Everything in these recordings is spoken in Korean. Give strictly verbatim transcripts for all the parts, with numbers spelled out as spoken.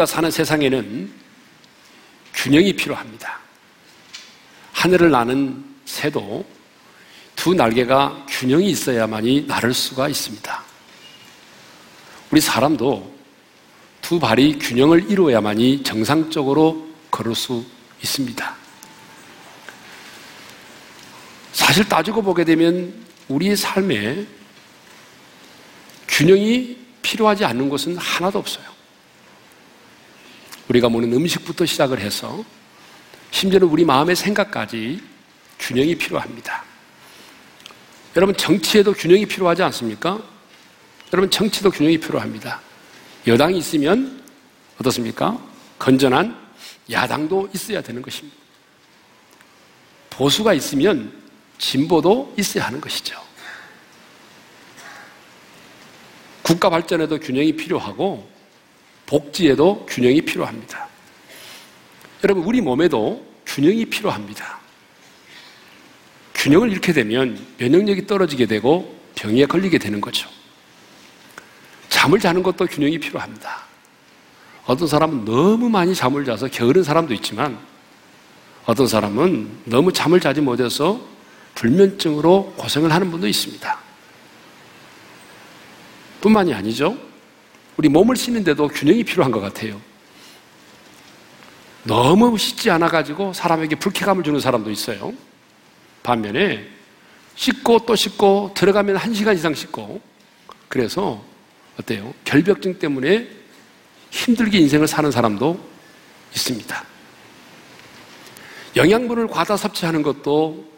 우리가 사는 세상에는 균형이 필요합니다. 하늘을 나는 새도 두 날개가 균형이 있어야만이 날을 수가 있습니다. 우리 사람도 두 발이 균형을 이루어야만이 정상적으로 걸을 수 있습니다. 사실 따지고 보게 되면 우리의 삶에 균형이 필요하지 않는 것은 하나도 없어요. 우리가 먹는 음식부터 시작을 해서 심지어는 우리 마음의 생각까지 균형이 필요합니다. 여러분, 정치에도 균형이 필요하지 않습니까? 여러분, 정치도 균형이 필요합니다. 여당이 있으면 어떻습니까? 건전한 야당도 있어야 되는 것입니다. 보수가 있으면 진보도 있어야 하는 것이죠. 국가 발전에도 균형이 필요하고 복지에도 균형이 필요합니다. 여러분, 우리 몸에도 균형이 필요합니다. 균형을 잃게 되면 면역력이 떨어지게 되고 병에 걸리게 되는 거죠. 잠을 자는 것도 균형이 필요합니다. 어떤 사람은 너무 많이 잠을 자서 게으른 사람도 있지만 어떤 사람은 너무 잠을 자지 못해서 불면증으로 고생을 하는 분도 있습니다. 뿐만이 아니죠. 우리 몸을 씻는데도 균형이 필요한 것 같아요. 너무 씻지 않아가지고 사람에게 불쾌감을 주는 사람도 있어요. 반면에 씻고 또 씻고 들어가면 한 시간 이상 씻고 그래서 어때요? 결벽증 때문에 힘들게 인생을 사는 사람도 있습니다. 영양분을 과다 섭취하는 것도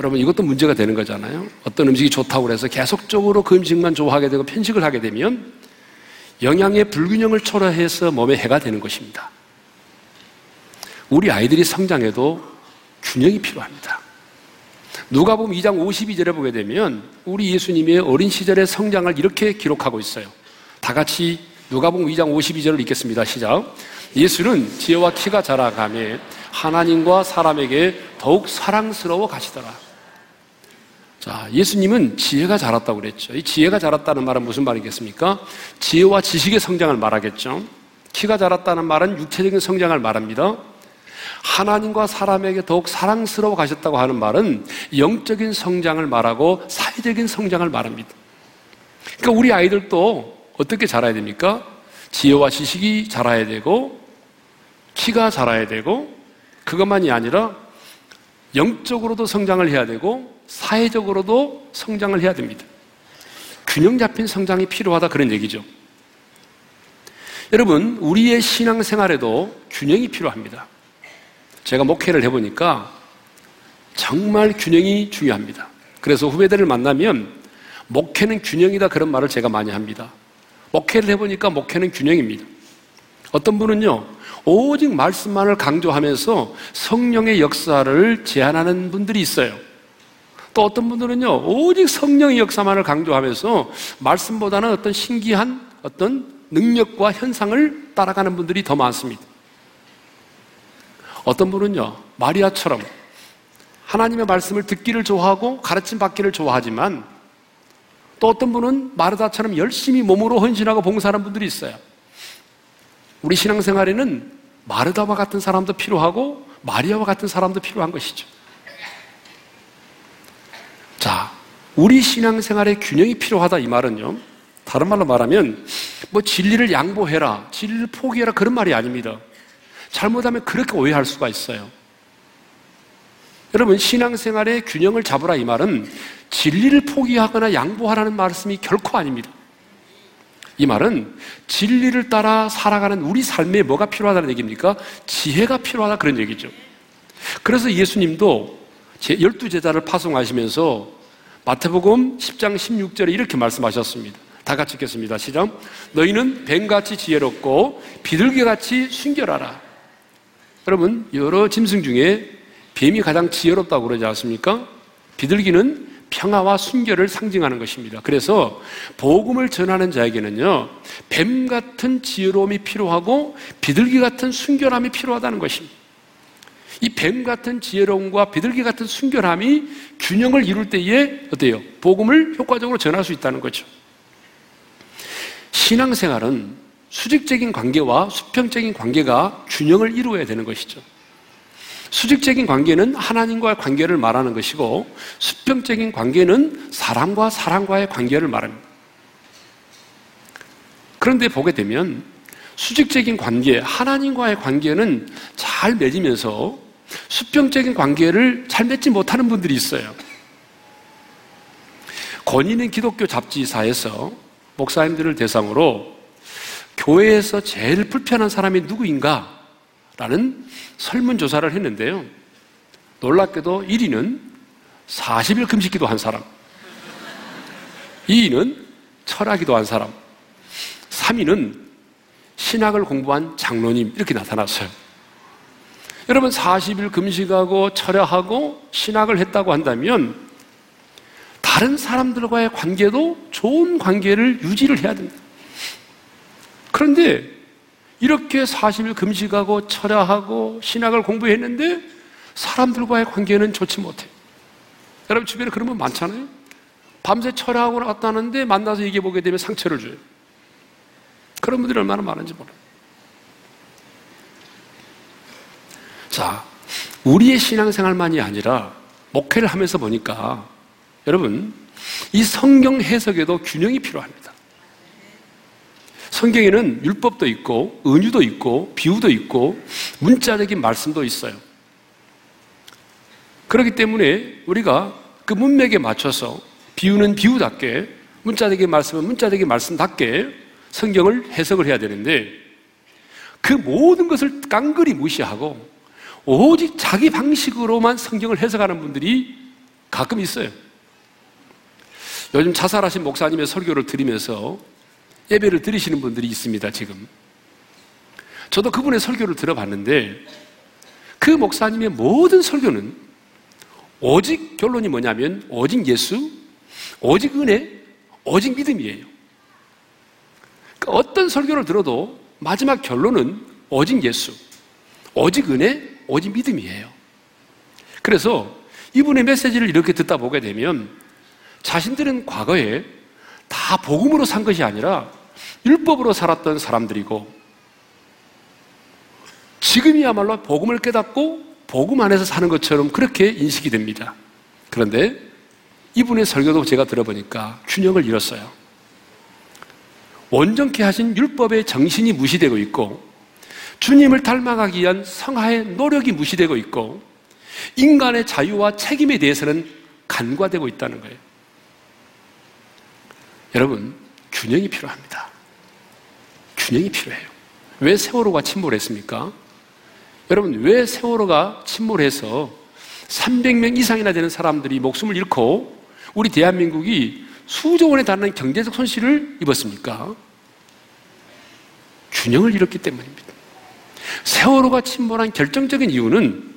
여러분 이것도 문제가 되는 거잖아요. 어떤 음식이 좋다고 해서 계속적으로 그 음식만 좋아하게 되고 편식을 하게 되면 영양의 불균형을 초래해서 몸에 해가 되는 것입니다. 우리 아이들이 성장해도 균형이 필요합니다. 누가복음 이 장 오십이 절에 보게 되면 우리 예수님의 어린 시절의 성장을 이렇게 기록하고 있어요. 다 같이 누가복음 이 장 오십이 절을 읽겠습니다. 시작. 예수는 지혜와 키가 자라가며 하나님과 사람에게 더욱 사랑스러워 가시더라. 자, 예수님은 지혜가 자랐다고 그랬죠. 이 지혜가 자랐다는 말은 무슨 말이겠습니까? 지혜와 지식의 성장을 말하겠죠. 키가 자랐다는 말은 육체적인 성장을 말합니다. 하나님과 사람에게 더욱 사랑스러워 가셨다고 하는 말은 영적인 성장을 말하고 사회적인 성장을 말합니다. 그러니까 우리 아이들도 어떻게 자라야 됩니까? 지혜와 지식이 자라야 되고 키가 자라야 되고 그것만이 아니라 영적으로도 성장을 해야 되고 사회적으로도 성장을 해야 됩니다. 균형 잡힌 성장이 필요하다 그런 얘기죠. 여러분, 우리의 신앙생활에도 균형이 필요합니다. 제가 목회를 해보니까 정말 균형이 중요합니다. 그래서 후배들을 만나면 목회는 균형이다 그런 말을 제가 많이 합니다. 목회를 해보니까 목회는 균형입니다. 어떤 분은요, 오직 말씀만을 강조하면서 성령의 역사를 제한하는 분들이 있어요. 또 어떤 분들은요, 오직 성령의 역사만을 강조하면서 말씀보다는 어떤 신기한 어떤 능력과 현상을 따라가는 분들이 더 많습니다. 어떤 분은요, 마리아처럼 하나님의 말씀을 듣기를 좋아하고 가르침 받기를 좋아하지만 또 어떤 분은 마르다처럼 열심히 몸으로 헌신하고 봉사하는 분들이 있어요. 우리 신앙생활에는 마르다와 같은 사람도 필요하고 마리아와 같은 사람도 필요한 것이죠. 자, 우리 신앙생활에 균형이 필요하다 이 말은요, 다른 말로 말하면 뭐 진리를 양보해라, 진리를 포기해라 그런 말이 아닙니다. 잘못하면 그렇게 오해할 수가 있어요. 여러분, 신앙생활의 균형을 잡으라 이 말은 진리를 포기하거나 양보하라는 말씀이 결코 아닙니다. 이 말은 진리를 따라 살아가는 우리 삶에 뭐가 필요하다는 얘기입니까? 지혜가 필요하다 그런 얘기죠. 그래서 예수님도 열두 제자를 파송하시면서 마태복음 십 장 십육 절에 이렇게 말씀하셨습니다. 다 같이 읽겠습니다. 시작. 너희는 뱀같이 지혜롭고 비둘기같이 순결하라. 여러분, 여러 짐승 중에 뱀이 가장 지혜롭다고 그러지 않습니까? 비둘기는 평화와 순결을 상징하는 것입니다. 그래서 복음을 전하는 자에게는요, 뱀 같은 지혜로움이 필요하고 비둘기 같은 순결함이 필요하다는 것입니다. 이 뱀 같은 지혜로움과 비둘기 같은 순결함이 균형을 이룰 때에 어때요? 복음을 효과적으로 전할 수 있다는 거죠. 신앙생활은 수직적인 관계와 수평적인 관계가 균형을 이루어야 되는 것이죠. 수직적인 관계는 하나님과의 관계를 말하는 것이고, 수평적인 관계는 사람과 사람과의 관계를 말합니다. 그런데 보게 되면 수직적인 관계, 하나님과의 관계는 잘 맺으면서 수평적인 관계를 잘 맺지 못하는 분들이 있어요. 권위는 기독교 잡지사에서 목사님들을 대상으로 교회에서 제일 불편한 사람이 누구인가? 라는 설문조사를 했는데요. 놀랍게도 일 위는 사십 일 금식기도 한 사람, 이 위는 철학기도 한 사람, 삼 위는 신학을 공부한 장로님, 이렇게 나타났어요. 여러분, 사십 일 금식하고 철야하고 신학을 했다고 한다면 다른 사람들과의 관계도 좋은 관계를 유지를 해야 됩니다. 그런데 이렇게 사십 일 금식하고 철야하고 신학을 공부했는데 사람들과의 관계는 좋지 못해요. 여러분 주변에 그런 분 많잖아요. 밤새 철야하고 나왔다는데 만나서 얘기해보게 되면 상처를 줘요. 그런 분들이 얼마나 많은지 몰라요. 자, 우리의 신앙생활만이 아니라 목회를 하면서 보니까 여러분, 이 성경 해석에도 균형이 필요합니다. 성경에는 율법도 있고 은유도 있고 비유도 있고 문자적인 말씀도 있어요. 그렇기 때문에 우리가 그 문맥에 맞춰서 비유는 비유답게, 문자적인 말씀은 문자적인 말씀답게 성경을 해석을 해야 되는데, 그 모든 것을 깡그리 무시하고 오직 자기 방식으로만 성경을 해석하는 분들이 가끔 있어요. 요즘 자살하신 목사님의 설교를 들으면서 예배를 드리시는 분들이 있습니다, 지금. 저도 그분의 설교를 들어봤는데, 그 목사님의 모든 설교는 오직 결론이 뭐냐면 오직 예수, 오직 은혜, 오직 믿음이에요. 그러니까 어떤 설교를 들어도 마지막 결론은 오직 예수, 오직 은혜, 오직 믿음이에요. 그래서 이분의 메시지를 이렇게 듣다 보게 되면 자신들은 과거에 다 복음으로 산 것이 아니라 율법으로 살았던 사람들이고, 지금이야말로 복음을 깨닫고 복음 안에서 사는 것처럼 그렇게 인식이 됩니다. 그런데 이분의 설교도 제가 들어보니까 균형을 잃었어요. 온전케 하신 율법의 정신이 무시되고 있고, 주님을 닮아가기 위한 성화의 노력이 무시되고 있고, 인간의 자유와 책임에 대해서는 간과되고 있다는 거예요. 여러분, 균형이 필요합니다. 균형이 필요해요. 왜 세월호가 침몰했습니까? 여러분, 왜 세월호가 침몰해서 삼백 명 이상이나 되는 사람들이 목숨을 잃고 우리 대한민국이 수조 원에 달하는 경제적 손실을 입었습니까? 균형을 잃었기 때문입니다. 세월호가 침몰한 결정적인 이유는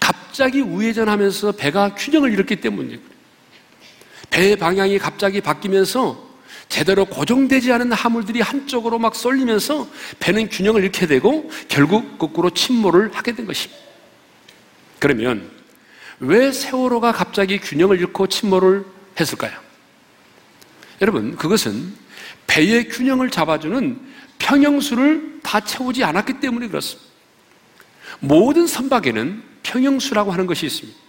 갑자기 우회전하면서 배가 균형을 잃었기 때문입니다. 배의 방향이 갑자기 바뀌면서 제대로 고정되지 않은 하물들이 한쪽으로 막 쏠리면서 배는 균형을 잃게 되고 결국 거꾸로 침몰을 하게 된 것입니다. 그러면 왜 세월호가 갑자기 균형을 잃고 침몰을 했을까요? 여러분, 그것은 배의 균형을 잡아주는 평형수를 다 채우지 않았기 때문에 그렇습니다. 모든 선박에는 평형수라고 하는 것이 있습니다.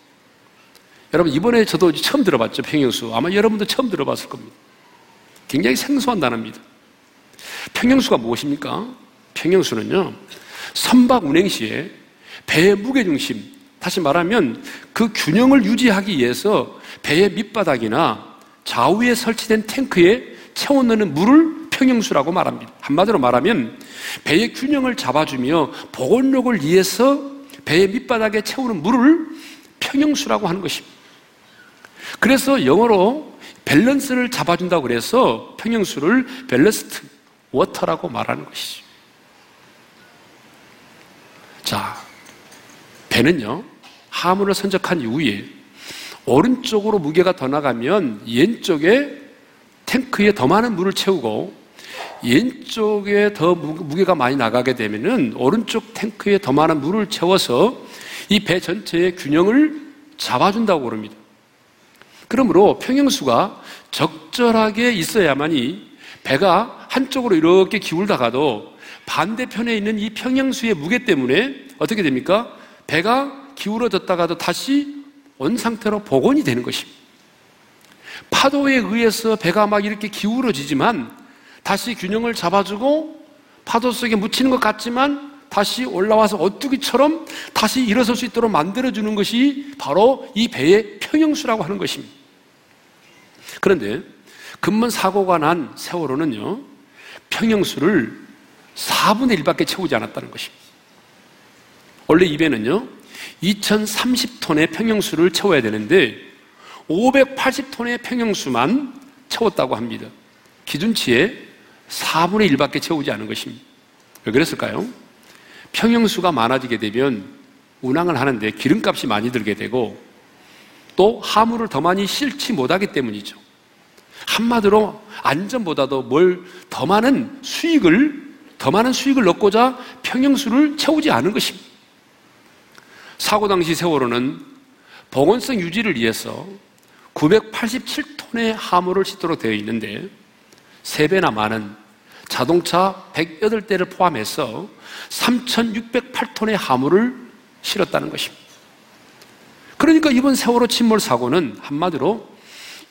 여러분, 이번에 저도 처음 들어봤죠, 평형수. 아마 여러분도 처음 들어봤을 겁니다. 굉장히 생소한 단어입니다. 평형수가 무엇입니까? 평형수는요, 선박 운행 시에 배의 무게중심, 다시 말하면 그 균형을 유지하기 위해서 배의 밑바닥이나 좌우에 설치된 탱크에 채워 넣는 물을 평형수라고 말합니다. 한마디로 말하면 배의 균형을 잡아주며 복원력을 위해서 배의 밑바닥에 채우는 물을 평형수라고 하는 것입니다. 그래서 영어로 밸런스를 잡아준다고 그래서 평형수를 밸러스트 워터라고 말하는 것이죠. 자, 배는요, 하물을 선적한 이후에 오른쪽으로 무게가 더 나가면 왼쪽에 탱크에 더 많은 물을 채우고, 왼쪽에 더 무게가 많이 나가게 되면은 오른쪽 탱크에 더 많은 물을 채워서 이 배 전체의 균형을 잡아준다고 그럽니다. 그러므로 평형수가 적절하게 있어야만이 배가 한쪽으로 이렇게 기울다가도 반대편에 있는 이 평양수의 무게 때문에 어떻게 됩니까? 배가 기울어졌다가도 다시 원상태로 복원이 되는 것입니다. 파도에 의해서 배가 막 이렇게 기울어지지만 다시 균형을 잡아주고 파도 속에 묻히는 것 같지만 다시 올라와서 오뚜기처럼 다시 일어설 수 있도록 만들어주는 것이 바로 이 배의 평형수라고 하는 것입니다. 그런데 금문 사고가 난 세월호는요, 평형수를 사분의 일밖에 채우지 않았다는 것입니다. 원래 이 배는요 이천삼십 톤의 평형수를 채워야 되는데 오백팔십 톤의 평형수만 채웠다고 합니다. 기준치의 사분의 일밖에 채우지 않은 것입니다. 왜 그랬을까요? 평형수가 많아지게 되면 운항을 하는데 기름값이 많이 들게 되고 또 화물을 더 많이 싣지 못하기 때문이죠. 한마디로 안전보다도 뭘 더 많은 수익을 더 많은 수익을 얻고자 평형수를 채우지 않은 것입니다. 사고 당시 세월호는 보건성 유지를 위해서 구백팔십칠 톤의 화물을 싣도록 되어 있는데 세 배나 많은 자동차 백여덟 대를 포함해서 삼천육백팔 톤의 화물을 실었다는 것입니다. 그러니까 이번 세월호 침몰 사고는 한마디로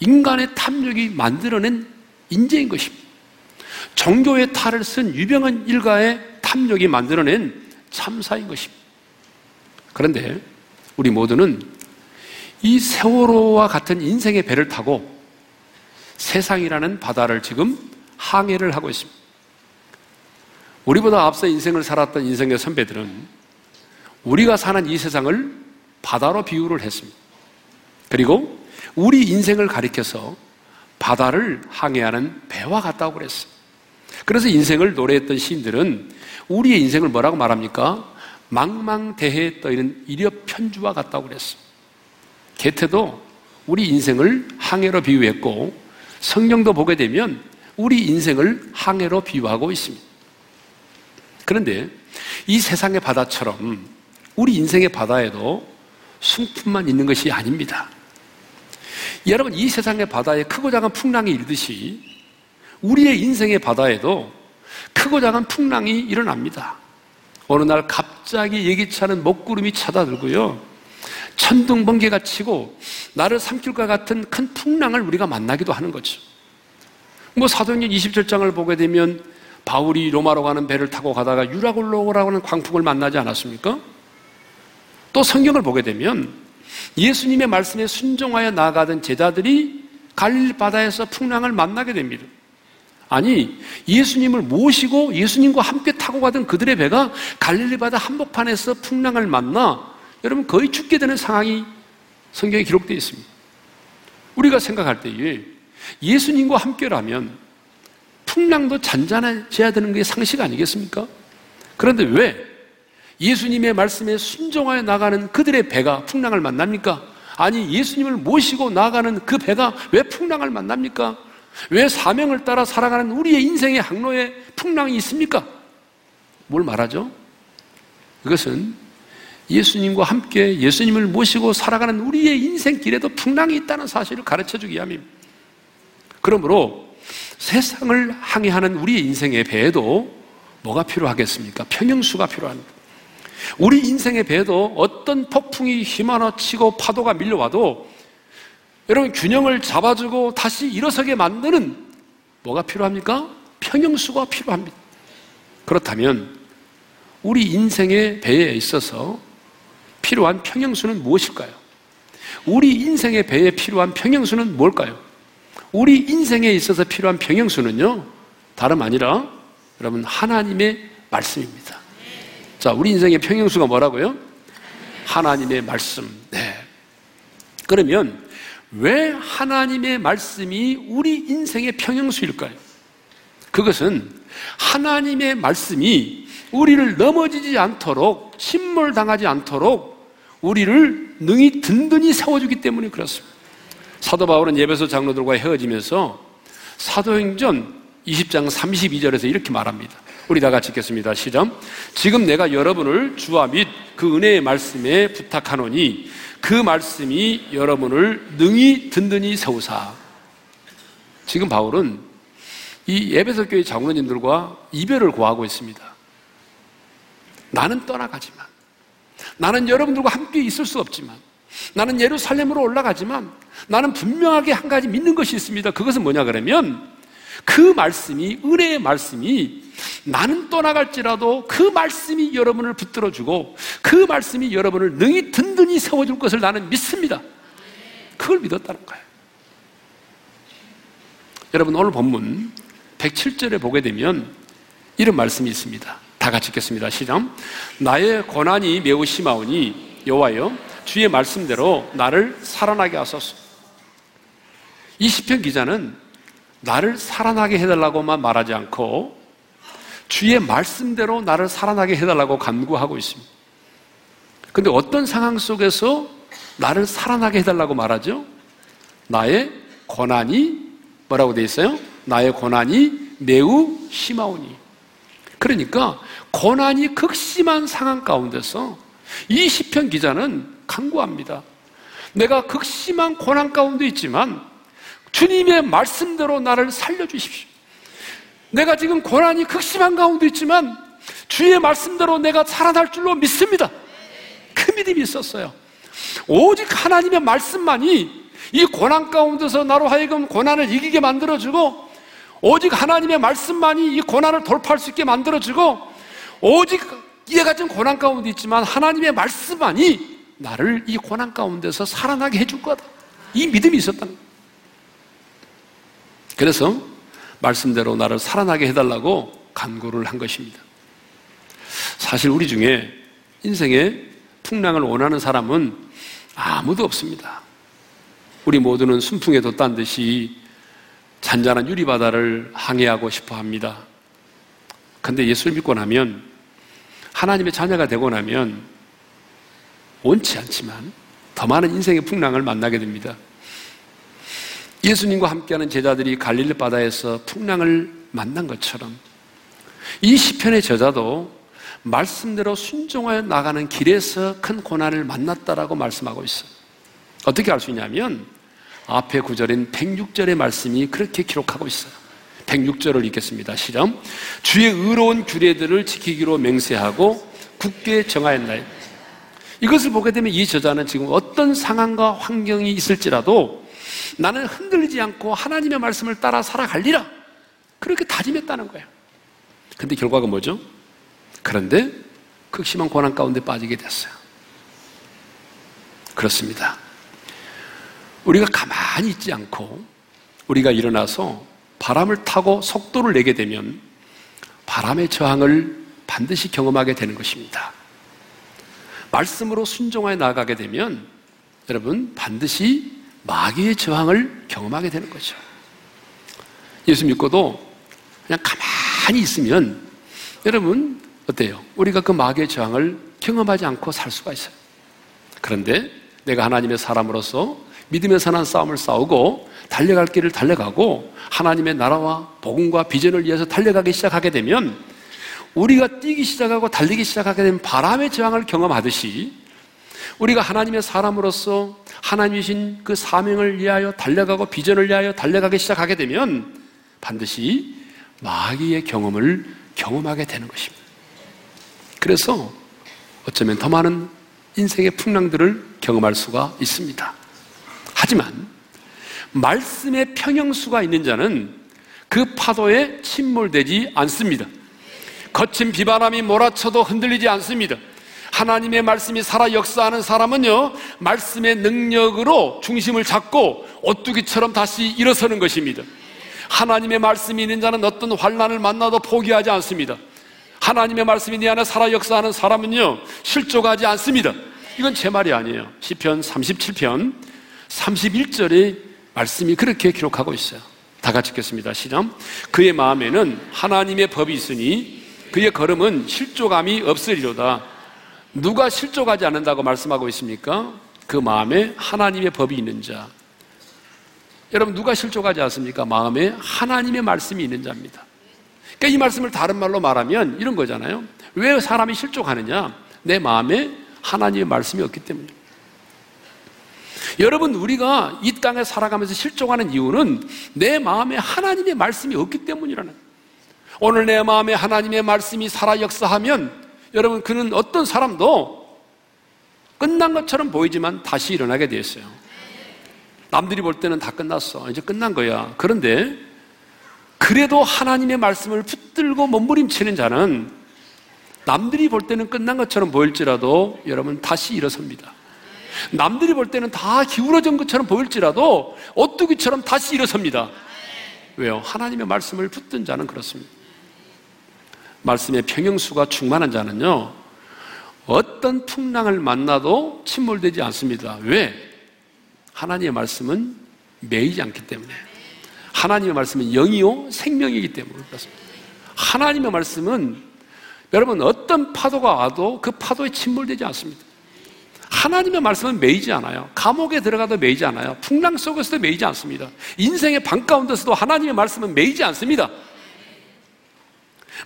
인간의 탐욕이 만들어낸 인재인 것입니다. 종교의 탈을 쓴 유명한 일가의 탐욕이 만들어낸 참사인 것입니다. 그런데 우리 모두는 이 세월호와 같은 인생의 배를 타고 세상이라는 바다를 지금 항해를 하고 있습니다. 우리보다 앞서 인생을 살았던 인생의 선배들은 우리가 사는 이 세상을 바다로 비유를 했습니다. 그리고 우리 인생을 가리켜서 바다를 항해하는 배와 같다고 그랬어요. 그래서 인생을 노래했던 시인들은 우리의 인생을 뭐라고 말합니까? 망망대해에 떠있는 이력편주와 같다고 그랬어요. 개태도 우리 인생을 항해로 비유했고 성경도 보게 되면 우리 인생을 항해로 비유하고 있습니다. 그런데 이 세상의 바다처럼 우리 인생의 바다에도 숨뿐만 있는 것이 아닙니다. 여러분, 이 세상의 바다에 크고 작은 풍랑이 일듯이 우리의 인생의 바다에도 크고 작은 풍랑이 일어납니다. 어느 날 갑자기 예기치 않은 먹구름이 찾아들고요, 천둥 번개가 치고 나를 삼킬 것 같은 큰 풍랑을 우리가 만나기도 하는 거죠. 뭐 사도행전 이십칠 장을 보게 되면 바울이 로마로 가는 배를 타고 가다가 유라굴로라고 하는 광풍을 만나지 않았습니까? 또 성경을 보게 되면 예수님의 말씀에 순종하여 나아가던 제자들이 갈릴리 바다에서 풍랑을 만나게 됩니다. 아니, 예수님을 모시고 예수님과 함께 타고 가던 그들의 배가 갈릴리 바다 한복판에서 풍랑을 만나 여러분 거의 죽게 되는 상황이 성경에 기록되어 있습니다. 우리가 생각할 때에 예수님과 함께라면 풍랑도 잔잔해져야 되는 게 상식 아니겠습니까? 그런데 왜 예수님의 말씀에 순종하여 나가는 그들의 배가 풍랑을 만납니까? 아니, 예수님을 모시고 나가는 그 배가 왜 풍랑을 만납니까? 왜 사명을 따라 살아가는 우리의 인생의 항로에 풍랑이 있습니까? 뭘 말하죠? 그것은 예수님과 함께 예수님을 모시고 살아가는 우리의 인생길에도 풍랑이 있다는 사실을 가르쳐주기 위함입니다. 그러므로 세상을 항해하는 우리의 인생의 배에도 뭐가 필요하겠습니까? 평형수가 필요합니다. 우리 인생의 배에도 어떤 폭풍이 휘몰아치고 파도가 밀려와도 여러분 균형을 잡아주고 다시 일어서게 만드는 뭐가 필요합니까? 평형수가 필요합니다. 그렇다면 우리 인생의 배에 있어서 필요한 평형수는 무엇일까요? 우리 인생의 배에 필요한 평형수는 뭘까요? 우리 인생에 있어서 필요한 평형수는요 다름 아니라 여러분 하나님의 말씀입니다. 자, 우리 인생의 평형수가 뭐라고요? 하나님의 말씀. 네. 그러면 왜 하나님의 말씀이 우리 인생의 평형수일까요? 그것은 하나님의 말씀이 우리를 넘어지지 않도록 침몰당하지 않도록 우리를 능히 든든히 세워주기 때문에 그렇습니다. 사도 바울은 예배소 장로들과 헤어지면서 사도행전 이십 장 삼십이 절에서 이렇게 말합니다. 우리 다 같이 읽겠습니다. 시작. 지금 내가 여러분을 주와 및 그 은혜의 말씀에 부탁하노니 그 말씀이 여러분을 능히 든든히 세우사. 지금 바울은 이 에베소 교회 장로님들과 이별을 구하고 있습니다. 나는 떠나가지만, 나는 여러분들과 함께 있을 수 없지만, 나는 예루살렘으로 올라가지만, 나는 분명하게 한 가지 믿는 것이 있습니다. 그것은 뭐냐 그러면, 그 말씀이, 은혜의 말씀이, 나는 떠나갈지라도 그 말씀이 여러분을 붙들어주고 그 말씀이 여러분을 능히 든든히 세워줄 것을 나는 믿습니다. 그걸 믿었다는 거예요. 여러분, 오늘 본문 백칠 절에 보게 되면 이런 말씀이 있습니다. 다 같이 읽겠습니다. 시작. 나의 고난이 매우 심하오니 여호와여 주의 말씀대로 나를 살아나게 하소서. 이 시편 기자는 나를 살아나게 해달라고만 말하지 않고 주의 말씀대로 나를 살아나게 해달라고 간구하고 있습니다. 그런데 어떤 상황 속에서 나를 살아나게 해달라고 말하죠? 나의 고난이 뭐라고 되어 있어요? 나의 고난이 매우 심하오니. 그러니까 고난이 극심한 상황 가운데서 이 시편 기자는 간구합니다. 내가 극심한 고난 가운데 있지만 주님의 말씀대로 나를 살려주십시오. 내가 지금 고난이 극심한 가운데 있지만 주의 말씀대로 내가 살아날 줄로 믿습니다. 그 믿음이 있었어요. 오직 하나님의 말씀만이 이 고난 가운데서 나로 하여금 고난을 이기게 만들어주고, 오직 하나님의 말씀만이 이 고난을 돌파할 수 있게 만들어주고, 오직 얘가 지금 고난 가운데 있지만 하나님의 말씀만이 나를 이 고난 가운데서 살아나게 해줄 거다. 이 믿음이 있었다는 거예요. 그래서 말씀대로 나를 살아나게 해달라고 간구를 한 것입니다. 사실 우리 중에 인생의 풍랑을 원하는 사람은 아무도 없습니다. 우리 모두는 순풍에 돛단 듯이 잔잔한 유리바다를 항해하고 싶어 합니다. 그런데 예수를 믿고 나면, 하나님의 자녀가 되고 나면 원치 않지만 더 많은 인생의 풍랑을 만나게 됩니다. 예수님과 함께하는 제자들이 갈릴리 바다에서 풍랑을 만난 것처럼 이 시편의 저자도 말씀대로 순종하여 나가는 길에서 큰 고난을 만났다라고 말씀하고 있어요. 어떻게 알 수 있냐면 앞에 구절인 백육 절의 말씀이 그렇게 기록하고 있어요. 백육 절을 읽겠습니다. 시작. 주의 의로운 규례들을 지키기로 맹세하고 굳게 정하였나이다. 이것을 보게 되면 이 저자는 지금 어떤 상황과 환경이 있을지라도 나는 흔들리지 않고 하나님의 말씀을 따라 살아갈리라, 그렇게 다짐했다는 거예요. 근데 결과가 뭐죠? 그런데 극심한 고난 가운데 빠지게 됐어요. 그렇습니다. 우리가 가만히 있지 않고 우리가 일어나서 바람을 타고 속도를 내게 되면 바람의 저항을 반드시 경험하게 되는 것입니다. 말씀으로 순종하여 나아가게 되면 여러분 반드시 마귀의 저항을 경험하게 되는 거죠. 예수 믿고도 그냥 가만히 있으면 여러분 어때요? 우리가 그 마귀의 저항을 경험하지 않고 살 수가 있어요. 그런데 내가 하나님의 사람으로서 믿음의 선한 싸움을 싸우고 달려갈 길을 달려가고 하나님의 나라와 복음과 비전을 위해서 달려가기 시작하게 되면, 우리가 뛰기 시작하고 달리기 시작하게 되면 바람의 저항을 경험하듯이 우리가 하나님의 사람으로서 하나님이신 그 사명을 위하여 달려가고 비전을 위하여 달려가기 시작하게 되면 반드시 마귀의 경험을 경험하게 되는 것입니다. 그래서 어쩌면 더 많은 인생의 풍랑들을 경험할 수가 있습니다. 하지만 말씀의 평형수가 있는 자는 그 파도에 침몰되지 않습니다. 거친 비바람이 몰아쳐도 흔들리지 않습니다. 하나님의 말씀이 살아 역사하는 사람은요, 말씀의 능력으로 중심을 잡고 오뚜기처럼 다시 일어서는 것입니다. 하나님의 말씀이 있는 자는 어떤 환난을 만나도 포기하지 않습니다. 하나님의 말씀이 내 안에 살아 역사하는 사람은요, 실족하지 않습니다. 이건 제 말이 아니에요. 시편 삼십칠 편 삼십일 절의 말씀이 그렇게 기록하고 있어요. 다 같이 읽겠습니다. 시작. 그의 마음에는 하나님의 법이 있으니 그의 걸음은 실족함이 없으리로다. 누가 실족하지 않는다고 말씀하고 있습니까? 그 마음에 하나님의 법이 있는 자. 여러분, 누가 실족하지 않습니까? 마음에 하나님의 말씀이 있는 자입니다. 그러니까 이 말씀을 다른 말로 말하면 이런 거잖아요. 왜 사람이 실족하느냐? 내 마음에 하나님의 말씀이 없기 때문이에요. 여러분, 우리가 이 땅에 살아가면서 실족하는 이유는 내 마음에 하나님의 말씀이 없기 때문이라는 거예요. 오늘 내 마음에 하나님의 말씀이 살아 역사하면 여러분, 그는 어떤 사람도 끝난 것처럼 보이지만 다시 일어나게 되어 있어요. 남들이 볼 때는 다 끝났어, 이제 끝난 거야. 그런데 그래도 하나님의 말씀을 붙들고 몸부림치는 자는 남들이 볼 때는 끝난 것처럼 보일지라도 여러분 다시 일어섭니다. 남들이 볼 때는 다 기울어진 것처럼 보일지라도 오뚜기처럼 다시 일어섭니다. 왜요? 하나님의 말씀을 붙든 자는 그렇습니다. 말씀의 평형수가 충만한 자는요, 어떤 풍랑을 만나도 침몰되지 않습니다. 왜? 하나님의 말씀은 매이지 않기 때문에, 하나님의 말씀은 영이요 생명이기 때문에 그렇습니다. 하나님의 말씀은 여러분 어떤 파도가 와도 그 파도에 침몰되지 않습니다. 하나님의 말씀은 매이지 않아요. 감옥에 들어가도 매이지 않아요. 풍랑 속에서도 매이지 않습니다. 인생의 반가운데서도 하나님의 말씀은 매이지 않습니다.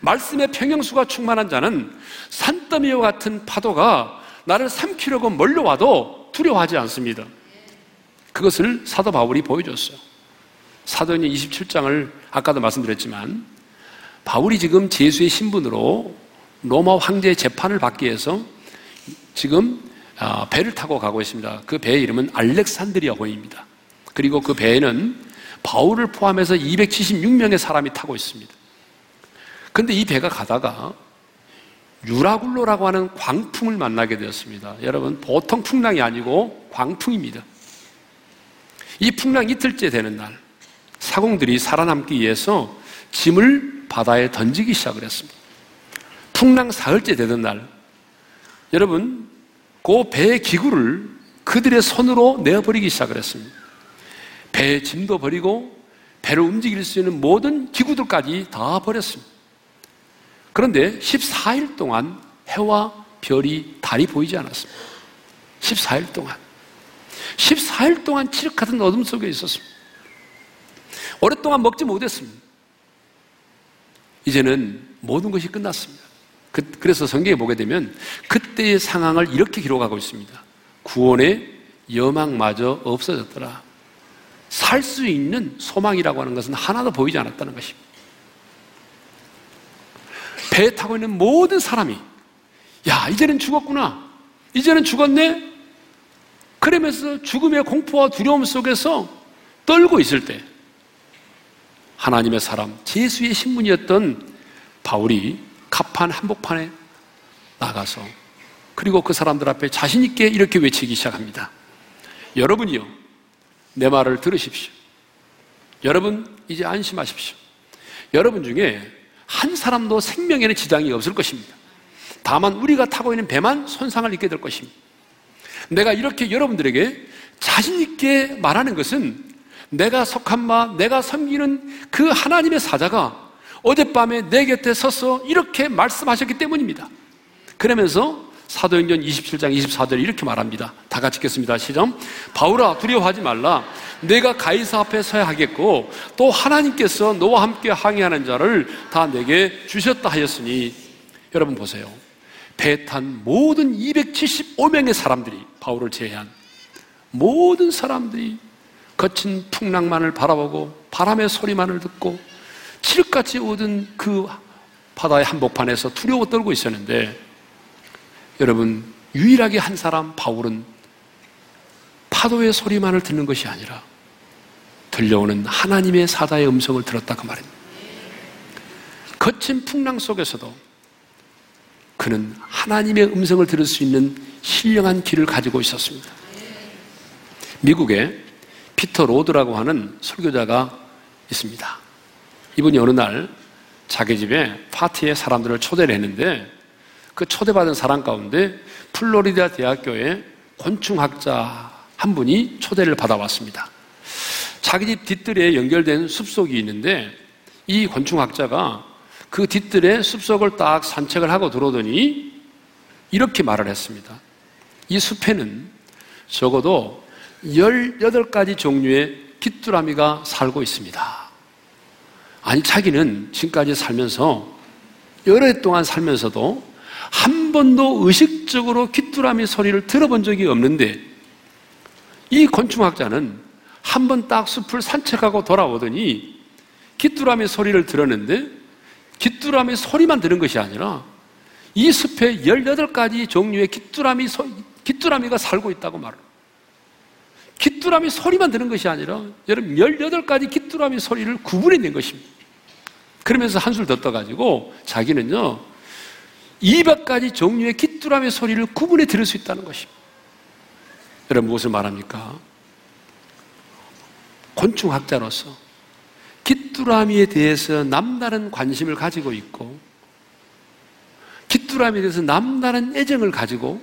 말씀의 평형수가 충만한 자는 산더미와 같은 파도가 나를 삼키려고 몰려와도 두려워하지 않습니다. 그것을 사도 바울이 보여줬어요. 사도행전 이십칠 장을 아까도 말씀드렸지만, 바울이 지금 제수의 신분으로 로마 황제의 재판을 받기 위해서 지금 배를 타고 가고 있습니다. 그 배의 이름은 알렉산드리아 호입니다. 그리고 그 배에는 바울을 포함해서 이백칠십육 명의 사람이 타고 있습니다. 근데 이 배가 가다가 유라굴로라고 하는 광풍을 만나게 되었습니다. 여러분, 보통 풍랑이 아니고 광풍입니다. 이 풍랑 이틀째 되는 날, 사공들이 살아남기 위해서 짐을 바다에 던지기 시작을 했습니다. 풍랑 사흘째 되던 날, 여러분, 그 배의 기구를 그들의 손으로 내어버리기 시작을 했습니다. 배의 짐도 버리고 배를 움직일 수 있는 모든 기구들까지 다 버렸습니다. 그런데 십사 일 동안 해와 별이, 달이 보이지 않았습니다. 십사 일 동안. 십사 일 동안 칠흑같은 어둠 속에 있었습니다. 오랫동안 먹지 못했습니다. 이제는 모든 것이 끝났습니다. 그, 그래서 성경에 보게 되면 그때의 상황을 이렇게 기록하고 있습니다. 구원의 여망마저 없어졌더라. 살 수 있는 소망이라고 하는 것은 하나도 보이지 않았다는 것입니다. 배에 타고 있는 모든 사람이, 야, 이제는 죽었구나, 이제는 죽었네, 그러면서 죽음의 공포와 두려움 속에서 떨고 있을 때 하나님의 사람, 제수의 신분이었던 바울이 갑판 한복판에 나가서, 그리고 그 사람들 앞에 자신 있게 이렇게 외치기 시작합니다. 여러분이요, 내 말을 들으십시오. 여러분, 이제 안심하십시오. 여러분 중에 한 사람도 생명에는 지장이 없을 것입니다. 다만 우리가 타고 있는 배만 손상을 입게 될 것입니다. 내가 이렇게 여러분들에게 자신 있게 말하는 것은 내가 속한 바, 내가 섬기는 그 하나님의 사자가 어젯밤에 내 곁에 서서 이렇게 말씀하셨기 때문입니다. 그러면서 사도행전 이십칠 장 이십사 절에 이렇게 말합니다. 다 같이 읽겠습니다. 시작. 바울아, 두려워하지 말라. 내가 가이사 앞에 서야 하겠고 또 하나님께서 너와 함께 항의하는 자를 다 내게 주셨다 하였으니. 여러분 보세요. 배에 탄 모든 이백칠십오 명의 사람들이, 바울을 제외한 모든 사람들이 거친 풍랑만을 바라보고 바람의 소리만을 듣고 칠흑같이 오던 그 바다의 한복판에서 두려워 떨고 있었는데, 여러분, 유일하게 한 사람 바울은 파도의 소리만을 듣는 것이 아니라 들려오는 하나님의 사자의 음성을 들었다, 그 말입니다. 거친 풍랑 속에서도 그는 하나님의 음성을 들을 수 있는 신령한 귀를 가지고 있었습니다. 미국에 피터 로드라고 하는 설교자가 있습니다. 이분이 어느 날 자기 집에 파티에 사람들을 초대를 했는데, 그 초대받은 사람 가운데 플로리다 대학교의 곤충학자 한 분이 초대를 받아왔습니다. 자기 집 뒤뜰에 연결된 숲속이 있는데, 이 곤충학자가 그 뒤뜰에 숲속을 딱 산책을 하고 들어오더니 이렇게 말을 했습니다. 이 숲에는 적어도 열여덟 가지 종류의 귀뚜라미가 살고 있습니다. 아니, 자기는 지금까지 살면서, 여러 해 동안 살면서도 한 번도 의식적으로 귀뚜라미 소리를 들어본 적이 없는데 이 곤충학자는 한 번 딱 숲을 산책하고 돌아오더니 깃두라미 소리를 들었는데 깃두라미 소리만 들은 것이 아니라 이 숲에 열여덟 가지 종류의 깃두라미 소, 깃두라미가 살고 있다고 말합니다. 깃두라미 소리만 들은 것이 아니라 여러분 열여덟 가지 깃두라미 소리를 구분해낸 것입니다. 그러면서 한술 더 떠가지고 자기는요 이백 가지 종류의 깃두라미 소리를 구분해 들을 수 있다는 것입니다. 여러분 무엇을 말합니까? 곤충학자로서 깃두라미에 대해서 남다른 관심을 가지고 있고 깃두라미에 대해서 남다른 애정을 가지고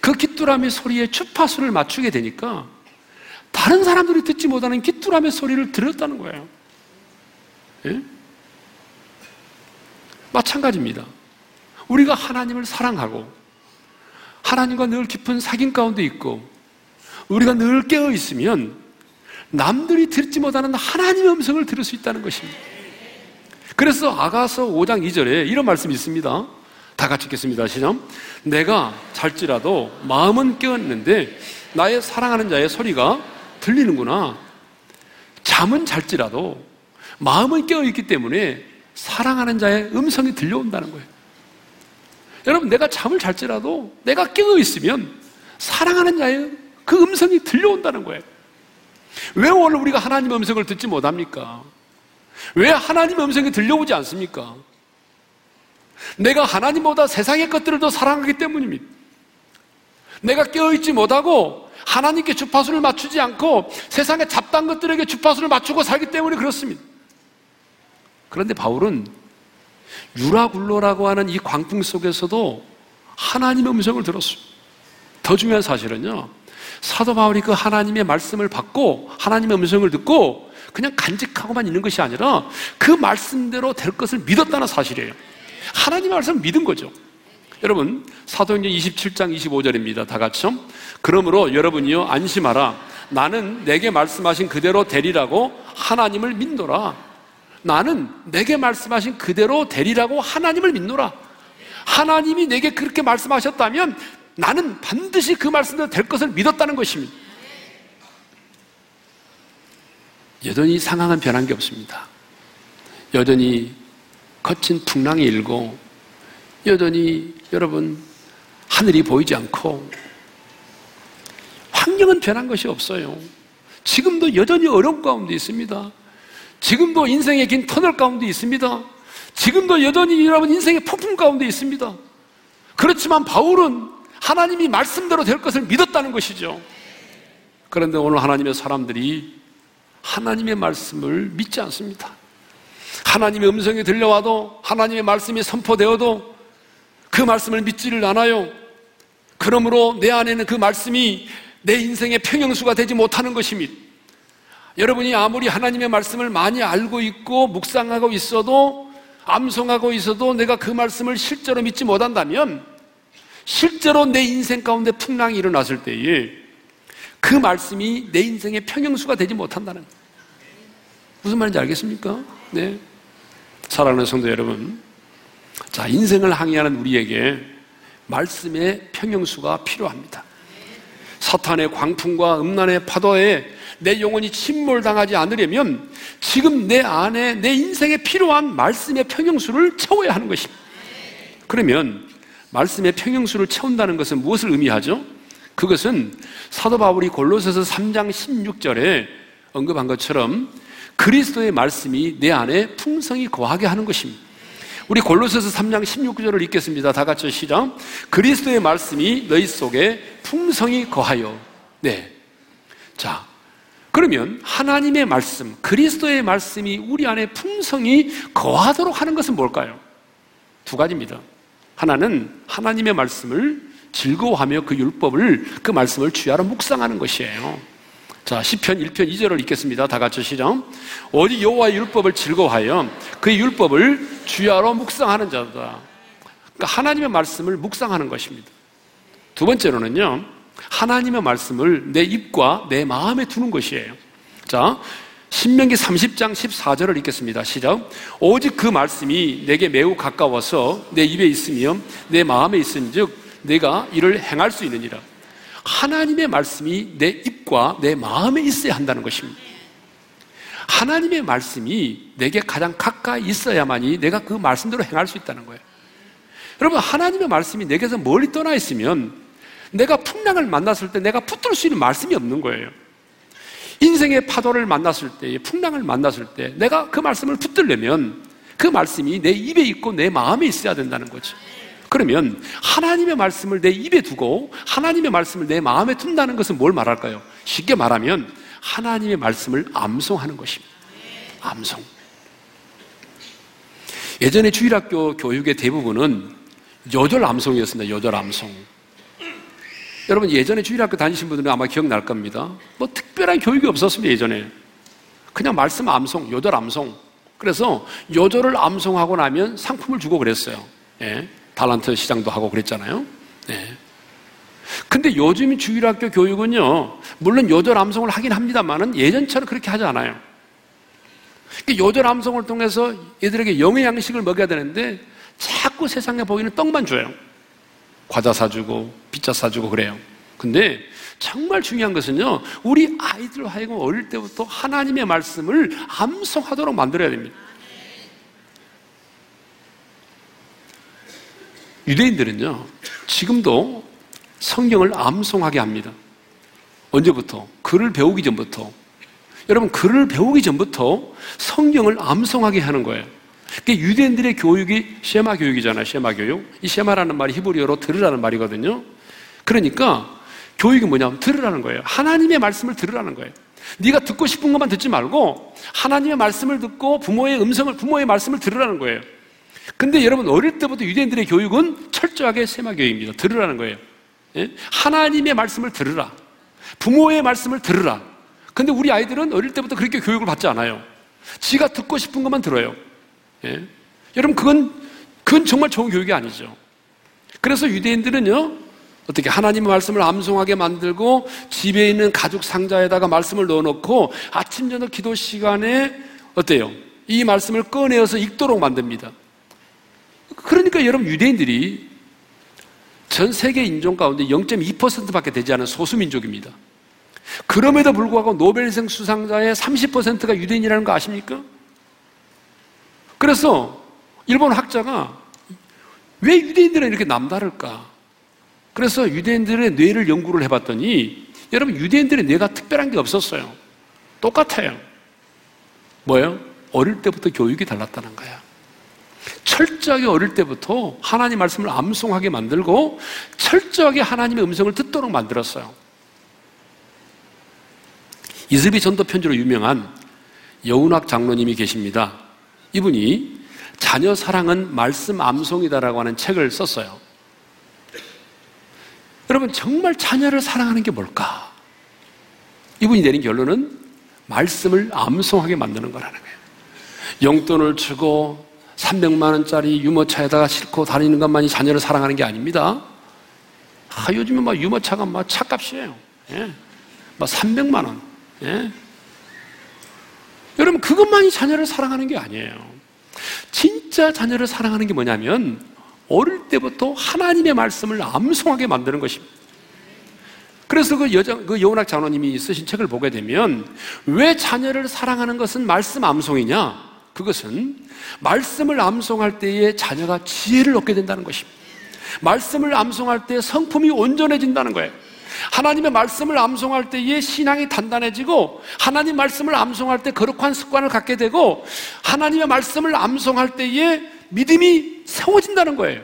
그 깃두라미 소리의 주파수를 맞추게 되니까 다른 사람들이 듣지 못하는 깃두라미 소리를 들었다는 거예요. 예? 마찬가지입니다. 우리가 하나님을 사랑하고 하나님과 늘 깊은 사귐 가운데 있고 우리가 늘 깨어 있으면 남들이 듣지 못하는 하나님의 음성을 들을 수 있다는 것입니다. 그래서 아가서 오 장 이 절에 이런 말씀이 있습니다. 다 같이 읽겠습니다. 시작. 내가 잘지라도 마음은 깨었는데 나의 사랑하는 자의 소리가 들리는구나. 잠은 잘지라도 마음은 깨어있기 때문에 사랑하는 자의 음성이 들려온다는 거예요. 여러분 내가 잠을 잘지라도 내가 깨어있으면 사랑하는 자의 그 음성이 들려온다는 거예요. 왜 오늘 우리가 하나님의 음성을 듣지 못합니까? 왜 하나님의 음성이 들려오지 않습니까? 내가 하나님보다 세상의 것들을 더 사랑하기 때문입니다. 내가 깨어있지 못하고 하나님께 주파수를 맞추지 않고 세상의 잡다한 것들에게 주파수를 맞추고 살기 때문에 그렇습니다. 그런데 바울은 유라굴로라고 하는 이 광풍 속에서도 하나님의 음성을 들었습니다. 더 중요한 사실은요 사도 바울이 그 하나님의 말씀을 받고 하나님의 음성을 듣고 그냥 간직하고만 있는 것이 아니라 그 말씀대로 될 것을 믿었다는 사실이에요. 하나님의 말씀을 믿은 거죠. 여러분 사도행전 이십칠 장 이십오 절입니다. 다 같이요. 그러므로 여러분이요 안심하라. 나는 내게 말씀하신 그대로 되리라고 하나님을 믿노라. 나는 내게 말씀하신 그대로 되리라고 하나님을 믿노라. 하나님이 내게 그렇게 말씀하셨다면 나는 반드시 그 말씀대로 될 것을 믿었다는 것입니다. 여전히 상황은 변한 게 없습니다. 여전히 거친 풍랑이 일고 여전히 여러분 하늘이 보이지 않고 환경은 변한 것이 없어요. 지금도 여전히 어려운 가운데 있습니다. 지금도 인생의 긴 터널 가운데 있습니다. 지금도 여전히 여러분 인생의 폭풍 가운데 있습니다. 그렇지만 바울은 하나님이 말씀대로 될 것을 믿었다는 것이죠. 그런데 오늘 하나님의 사람들이 하나님의 말씀을 믿지 않습니다. 하나님의 음성이 들려와도 하나님의 말씀이 선포되어도 그 말씀을 믿지를 않아요. 그러므로 내 안에는 그 말씀이 내 인생의 평형수가 되지 못하는 것입니다. 여러분이 아무리 하나님의 말씀을 많이 알고 있고 묵상하고 있어도 암송하고 있어도 내가 그 말씀을 실제로 믿지 못한다면 실제로 내 인생 가운데 풍랑이 일어났을 때에 그 말씀이 내 인생의 평형수가 되지 못한다는 거예요. 무슨 말인지 알겠습니까? 네. 사랑하는 성도 여러분, 자 인생을 항해하는 우리에게 말씀의 평형수가 필요합니다. 사탄의 광풍과 음란의 파도에 내 영혼이 침몰당하지 않으려면 지금 내 안에 내 인생에 필요한 말씀의 평형수를 채워야 하는 것입니다. 그러면 말씀의 평형수를 채운다는 것은 무엇을 의미하죠? 그것은 사도 바울이 골로새서 삼 장 십육 절에 언급한 것처럼 그리스도의 말씀이 내 안에 풍성히 거하게 하는 것입니다. 우리 골로새서 삼 장 십육 절을 읽겠습니다. 다 같이 시작. 그리스도의 말씀이 너희 속에 풍성히 거하여. 네. 자, 그러면 하나님의 말씀, 그리스도의 말씀이 우리 안에 풍성히 거하도록 하는 것은 뭘까요? 두 가지입니다. 하나는 하나님의 말씀을 즐거워하며 그 율법을 그 말씀을 주야로 묵상하는 것이에요. 자, 시편 일 편 이 절을 읽겠습니다. 다 같이 시작. 오직 여호와의 율법을 즐거워하여 그 율법을 주야로 묵상하는 자다. 그러니까 하나님의 말씀을 묵상하는 것입니다. 두 번째로는요, 하나님의 말씀을 내 입과 내 마음에 두는 것이에요. 자, 신명기 삼십 장 십사 절을 읽겠습니다. 시작. 오직 그 말씀이 내게 매우 가까워서 내 입에 있으며 내 마음에 있은즉 내가 이를 행할 수 있느니라. 하나님의 말씀이 내 입과 계획과 내 마음에 있어야 한다는 것입니다. 하나님의 말씀이 내게 가장 가까이 있어야만이 내가 그 말씀대로 행할 수 있다는 거예요. 여러분, 하나님의 말씀이 내게서 멀리 떠나 있으면 내가 풍랑을 만났을 때 내가 붙들 수 있는 말씀이 없는 거예요. 인생의 파도를 만났을 때, 풍랑을 만났을 때 내가 그 말씀을 붙들려면 그 말씀이 내 입에 있고 내 마음에 있어야 된다는 거죠. 그러면 하나님의 말씀을 내 입에 두고 하나님의 말씀을 내 마음에 둔다는 것은 뭘 말할까요? 쉽게 말하면 하나님의 말씀을 암송하는 것입니다. 암송. 예전에 주일학교 교육의 대부분은 요절 암송이었습니다. 요절 암송. 여러분, 예전에 주일학교 다니신 분들은 아마 기억날 겁니다. 뭐 특별한 교육이 없었습니다. 예전에 그냥 말씀 암송, 요절 암송. 그래서 요절을 암송하고 나면 상품을 주고 그랬어요. 예. 달란트 시장도 하고 그랬잖아요. 네. 근데 요즘 주일학교 교육은요, 물론 요절 암송을 하긴 합니다만은 예전처럼 그렇게 하지 않아요. 요절 암송을 통해서 얘들에게 영의 양식을 먹여야 되는데 자꾸 세상에 보이는 떡만 줘요. 과자 사주고 피자 사주고 그래요. 근데 정말 중요한 것은요, 우리 아이들 하여금 어릴 때부터 하나님의 말씀을 암송하도록 만들어야 됩니다. 유대인들은요, 지금도 성경을 암송하게 합니다. 언제부터? 글을 배우기 전부터. 여러분, 글을 배우기 전부터 성경을 암송하게 하는 거예요. 그게 유대인들의 교육이 쉐마 교육이잖아요. 쉐마 교육. 이 쉐마라는 말이 히브리어로 들으라는 말이거든요. 그러니까 교육이 뭐냐면 들으라는 거예요. 하나님의 말씀을 들으라는 거예요. 네가 듣고 싶은 것만 듣지 말고 하나님의 말씀을 듣고 부모의 음성을, 부모의 말씀을 들으라는 거예요. 근데 여러분, 어릴 때부터 유대인들의 교육은 철저하게 세마 교육입니다. 들으라는 거예요. 예? 하나님의 말씀을 들으라. 부모의 말씀을 들으라. 근데 우리 아이들은 어릴 때부터 그렇게 교육을 받지 않아요. 지가 듣고 싶은 것만 들어요. 예? 여러분, 그건, 그건 정말 좋은 교육이 아니죠. 그래서 유대인들은요, 어떻게 하나님의 말씀을 암송하게 만들고 집에 있는 가죽 상자에다가 말씀을 넣어놓고 아침, 저녁 기도 시간에 어때요? 이 말씀을 꺼내어서 읽도록 만듭니다. 그러니까 여러분, 유대인들이 전 세계 인종 가운데 영 점 이 퍼센트밖에 되지 않은 소수민족입니다. 그럼에도 불구하고 노벨상 수상자의 삼십 퍼센트가 유대인이라는 거 아십니까? 그래서 일본 학자가 왜 유대인들은 이렇게 남다를까? 그래서 유대인들의 뇌를 연구를 해봤더니 여러분, 유대인들의 뇌가 특별한 게 없었어요. 똑같아요. 뭐예요? 어릴 때부터 교육이 달랐다는 거야. 철저하게 어릴 때부터 하나님 말씀을 암송하게 만들고 철저하게 하나님의 음성을 듣도록 만들었어요. 이슬비 전도 편지로 유명한 여운학 장로님이 계십니다. 이분이 자녀 사랑은 말씀 암송이다라고 하는 책을 썼어요. 여러분, 정말 자녀를 사랑하는 게 뭘까? 이분이 내린 결론은 말씀을 암송하게 만드는 거라는 거예요. 용돈을 주고 삼백만 원짜리 유모차에다가 싣고 다니는 것만이 자녀를 사랑하는 게 아닙니다. 아, 요즘에 막 유모차가 막 차값이에요. 예. 막 삼백만 원. 예. 여러분, 그것만이 자녀를 사랑하는 게 아니에요. 진짜 자녀를 사랑하는 게 뭐냐면 어릴 때부터 하나님의 말씀을 암송하게 만드는 것입니다. 그래서 그 여자, 그 여운학 장로님이 쓰신 책을 보게 되면 왜 자녀를 사랑하는 것은 말씀 암송이냐? 그것은 말씀을 암송할 때에 자녀가 지혜를 얻게 된다는 것입니다. 말씀을 암송할 때 성품이 온전해진다는 거예요. 하나님의 말씀을 암송할 때에 신앙이 단단해지고 하나님 말씀을 암송할 때 거룩한 습관을 갖게 되고 하나님의 말씀을 암송할 때에 믿음이 세워진다는 거예요.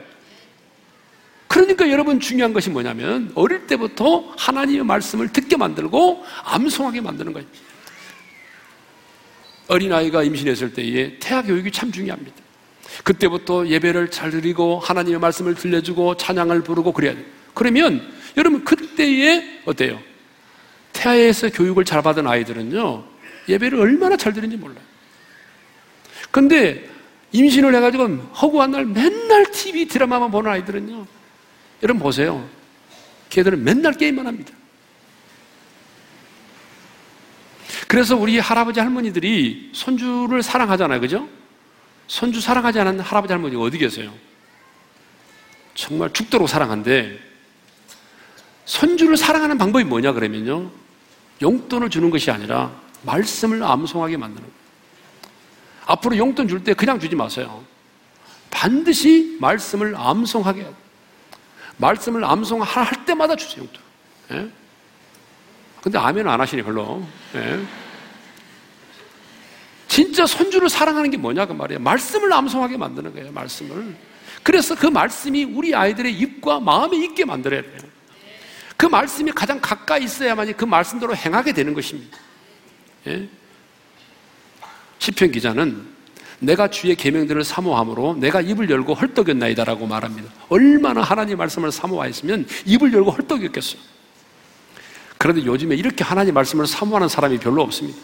그러니까 여러분, 중요한 것이 뭐냐면 어릴 때부터 하나님의 말씀을 듣게 만들고 암송하게 만드는 거예요. 어린아이가 임신했을 때에 태아 교육이 참 중요합니다. 그때부터 예배를 잘 드리고 하나님의 말씀을 들려주고 찬양을 부르고 그래야 돼요. 그러면 여러분, 그때에 어때요? 태아에서 교육을 잘 받은 아이들은요, 예배를 얼마나 잘 드리는지 몰라요. 근데 임신을 해가지고 허구한 날 맨날 티비 드라마만 보는 아이들은요, 여러분 보세요, 걔들은 맨날 게임만 합니다. 그래서 우리 할아버지 할머니들이 손주를 사랑하잖아요. 그죠? 손주 사랑하지 않은 할아버지 할머니가 어디 계세요? 정말 죽도록 사랑한데 손주를 사랑하는 방법이 뭐냐 그러면요, 용돈을 주는 것이 아니라 말씀을 암송하게 만드는 거예요. 앞으로 용돈 줄 때 그냥 주지 마세요. 반드시 말씀을 암송하게 해야 돼요. 말씀을 암송할 때마다 주세요, 용돈. 예? 근데 아멘을 안 하시니 별로. 예? 진짜 손주를 사랑하는 게 뭐냐 그 말이에요. 말씀을 암송하게 만드는 거예요, 말씀을. 그래서 그 말씀이 우리 아이들의 입과 마음에 있게 만들어야 돼요. 그 말씀이 가장 가까이 있어야만이 그 말씀대로 행하게 되는 것입니다. 예? 시편 기자는 내가 주의 계명들을 사모함으로 내가 입을 열고 헐떡였나이다라고 말합니다. 얼마나 하나님 말씀을 사모하였으면 입을 열고 헐떡였겠어요. 그런데 요즘에 이렇게 하나님 말씀을 사모하는 사람이 별로 없습니다.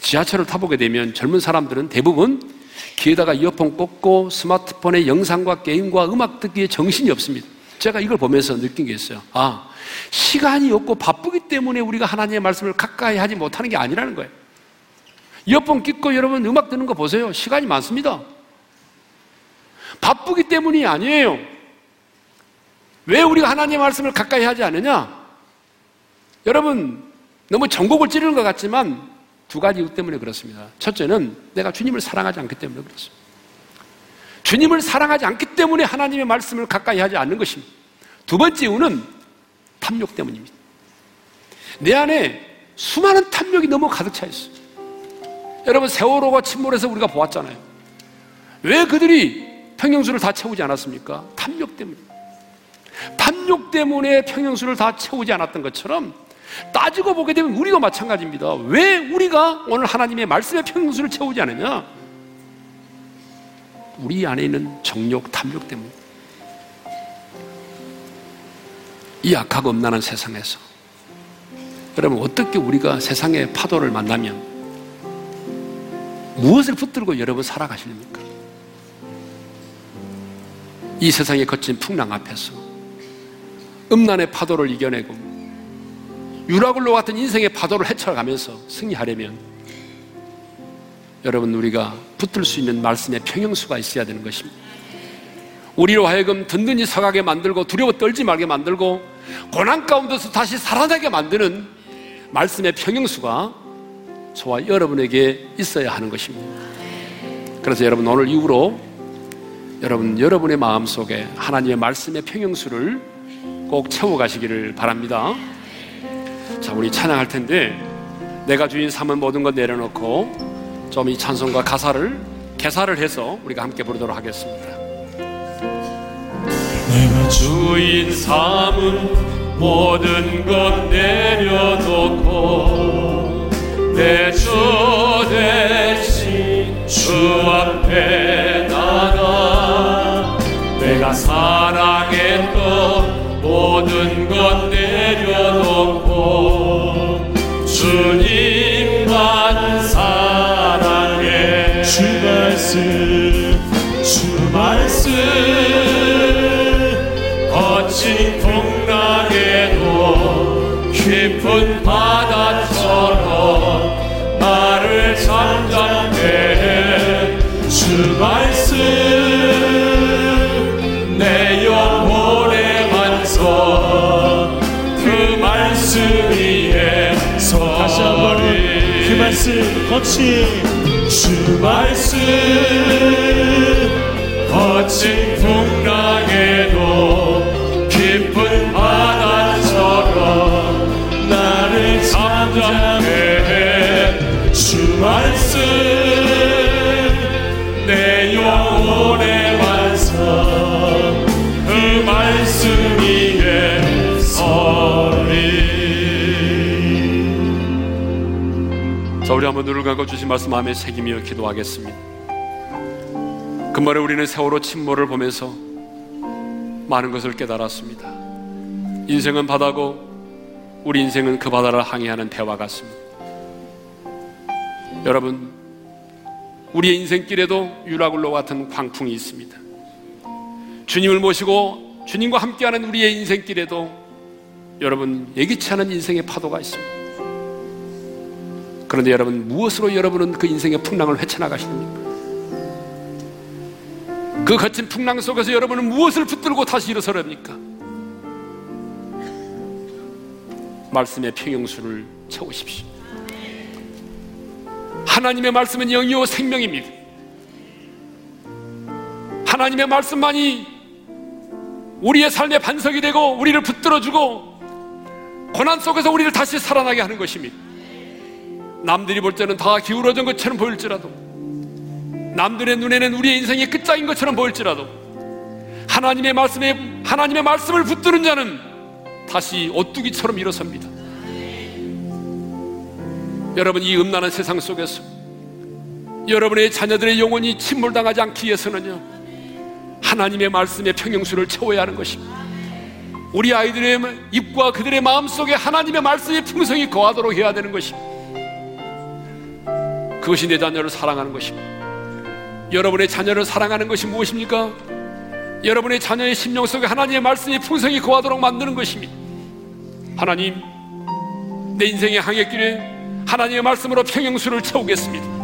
지하철을 타보게 되면 젊은 사람들은 대부분 귀에다가 이어폰 꽂고 스마트폰의 영상과 게임과 음악 듣기에 정신이 없습니다. 제가 이걸 보면서 느낀 게 있어요. 아, 시간이 없고 바쁘기 때문에 우리가 하나님의 말씀을 가까이 하지 못하는 게 아니라는 거예요. 이어폰 끼고 여러분 음악 듣는 거 보세요. 시간이 많습니다. 바쁘기 때문이 아니에요. 왜 우리가 하나님의 말씀을 가까이 하지 않느냐? 여러분 너무 전곡을 찌르는 것 같지만 두 가지 이유 때문에 그렇습니다. 첫째는 내가 주님을 사랑하지 않기 때문에 그렇습니다. 주님을 사랑하지 않기 때문에 하나님의 말씀을 가까이 하지 않는 것입니다. 두 번째 이유는 탐욕 때문입니다. 내 안에 수많은 탐욕이 너무 가득 차 있어요. 여러분 세월호가 침몰해서 우리가 보았잖아요. 왜 그들이 평양수를 다 채우지 않았습니까? 탐욕 때문에. 탐욕 때문에 평양수를 다 채우지 않았던 것처럼 따지고 보게 되면 우리도 마찬가지입니다. 왜 우리가 오늘 하나님의 말씀의 평강수를 채우지 않느냐? 우리 안에 있는 정욕, 탐욕 때문에. 이 악하고 음란한 세상에서 여러분 어떻게 우리가 세상의 파도를 만나면 무엇을 붙들고 여러분 살아가십니까? 이 세상의 거친 풍랑 앞에서 음란의 파도를 이겨내고 유라굴로 같은 인생의 파도를 헤쳐가면서 승리하려면 여러분 우리가 붙들 수 있는 말씀의 평형수가 있어야 되는 것입니다. 우리로 하여금 든든히 서가게 만들고 두려워 떨지 말게 만들고 고난 가운데서 다시 살아나게 만드는 말씀의 평형수가 저와 여러분에게 있어야 하는 것입니다. 그래서 여러분 오늘 이후로 여러분 여러분의 마음속에 하나님의 말씀의 평형수를 꼭 채워가시기를 바랍니다. 자, 우리 찬양할 텐데 내가 주인 삼은 모든 것 내려놓고 좀 이 찬송과 가사를 개사를 해서 우리가 함께 부르도록 하겠습니다. 내가 주인 삼은 모든 것 내려놓고 내 주 대신 주 앞에 나가 내가 사랑했던 모든 것 내려놓고 주님만 사랑해 주 말씀 주 말씀 거친 풍랑에도 깊은 바다처럼 나를 잠잠해 주 말씀 내 영혼의 반석 그 말씀 위에 서 다시 한번 그 말씀 거친 주 말씀 거친 풍랑에도 깊은 바다처럼 나를 잠잠해 주 말씀 내 영혼의 완성 그 말씀 위에 서리. 자, 우리 한번 눈을 감고 주신 말씀 마음에 새기며 기도하겠습니다. 금발에 우리는 세월호 침몰을 보면서 많은 것을 깨달았습니다. 인생은 바다고 우리 인생은 그 바다를 항해하는 배와 같습니다. 여러분 우리의 인생길에도 유라굴로 같은 광풍이 있습니다. 주님을 모시고 주님과 함께하는 우리의 인생길에도 여러분 예기치 않은 인생의 파도가 있습니다. 그런데 여러분 무엇으로 여러분은 그 인생의 풍랑을 헤쳐나가십니까? 그 거친 풍랑 속에서 여러분은 무엇을 붙들고 다시 일어서렵니까? 말씀의 평형수를 채우십시오. 하나님의 말씀은 영이요 생명입니다. 하나님의 말씀만이 우리의 삶의 반석이 되고 우리를 붙들어주고 고난 속에서 우리를 다시 살아나게 하는 것입니다. 남들이 볼 때는 다 기울어진 것처럼 보일지라도, 남들의 눈에는 우리의 인생의 끝장인 것처럼 보일지라도 하나님의 말씀에, 하나님의 말씀을 붙드는 자는 다시 오뚜기처럼 일어섭니다. 여러분, 이 음란한 세상 속에서 여러분의 자녀들의 영혼이 침몰당하지 않기 위해서는요, 하나님의 말씀의 평형수를 채워야 하는 것입니다. 우리 아이들의 입과 그들의 마음속에 하나님의 말씀의 풍성이 거하도록 해야 되는 것입니다. 그것이 내 자녀를 사랑하는 것입니다. 여러분의 자녀를 사랑하는 것이 무엇입니까? 여러분의 자녀의 심령 속에 하나님의 말씀이 풍성히 거하도록 만드는 것입니다. 하나님, 내 인생의 항해길에 하나님의 말씀으로 평형수를 채우겠습니다.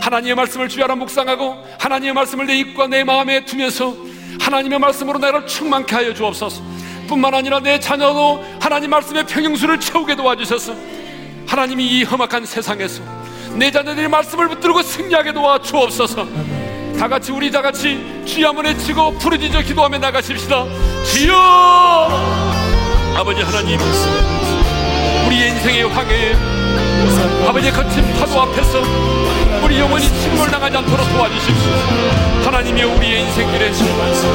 하나님의 말씀을 주야라 묵상하고 하나님의 말씀을 내 입과 내 마음에 두면서 하나님의 말씀으로 나를 충만케 하여 주옵소서. 뿐만 아니라 내 자녀도 하나님 말씀의 평형수를 채우게 도와주셔서 하나님이 이 험악한 세상에서 내 자녀들이 말씀을 붙들고 승리하게 도와주옵소서. 다같이 우리 다같이 주여 한번 외치고 부르짖어 기도하며 나가십시다. 주여! 아버지 하나님, 우리의 인생의 황해에 아버지의 거친 파도 앞에서 우리 영혼이 침몰당하지 않도록 도와주십시오. 하나님이여, 우리의 인생길에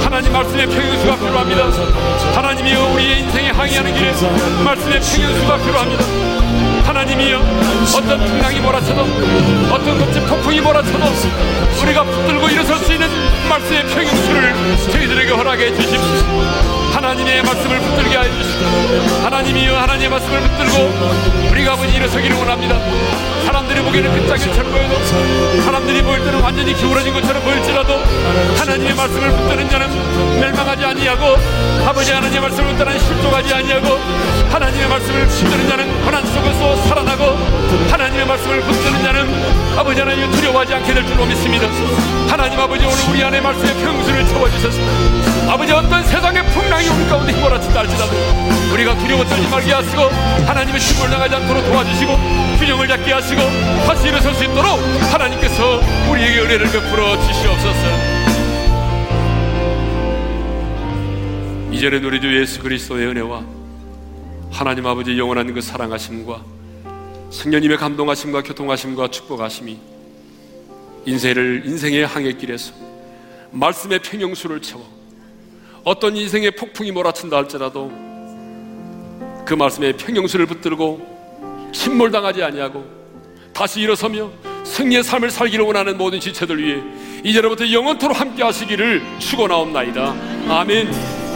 하나님 말씀의 평형수가 필요합니다. 하나님이여, 우리의 인생에 항해하는 길에 말씀의 평형수가 필요합니다. 하나님이여, 어떤 풍랑이 몰아쳐도, 어떤 거친 폭풍이 몰아쳐도 우리가 붙들고 일어설 수 있는 말씀의 평형수를 저희들에게 허락해 주십시오. 하나님의 말씀을 붙들게 하여 주십시오. 하나님이여, 하나님의 말씀을 붙들고 우리가 아버지 일어서기를 원합니다. 사람들이 보기에는 끝장일처럼 보여도, 사람들이 보일 때는 완전히 기울어진 것처럼 보일지라도 하나님의 말씀을 붙드는 자는 멸망하지 아니하고, 아버지 하나님의 말씀을 붙드는 실족하지 아니하고, 하나님의 말씀을 붙드는 자는 고난 속에서 살아나고, 하나님의 말씀을 붙드는 자는 아버지 하나님 두려워하지 않게 될 줄로 믿습니다. 하나님 아버지, 오늘 우리 안에 말씀의 평수를 채워주셔서 아버지 어떤 세상의 풍랑이 우리 가운데 몰아친다 할지라도 우리가 두려워 떨지 말게 하시고, 하나님의 힘을 나가지 않도록 도와주시고, 균형을 잡게 하시고 다시 일어설 수 있도록 하나님께서 우리에게 은혜를 베풀어 주시옵소서. 이제는 우리 주 예수 그리스도의 은혜와 하나님 아버지 영원한 그 사랑하심과 성령님의 감동하심과 교통하심과 축복하심이 인생을, 인생의 항해길에서 말씀의 평형수를 채워 어떤 인생의 폭풍이 몰아친다 할지라도 그 말씀의 평형수를 붙들고 침몰당하지 아니하고 다시 일어서며 승리의 삶을 살기를 원하는 모든 지체들 위해 이제로부터 영원토록 함께 하시기를 축원하옵나이다. 아멘.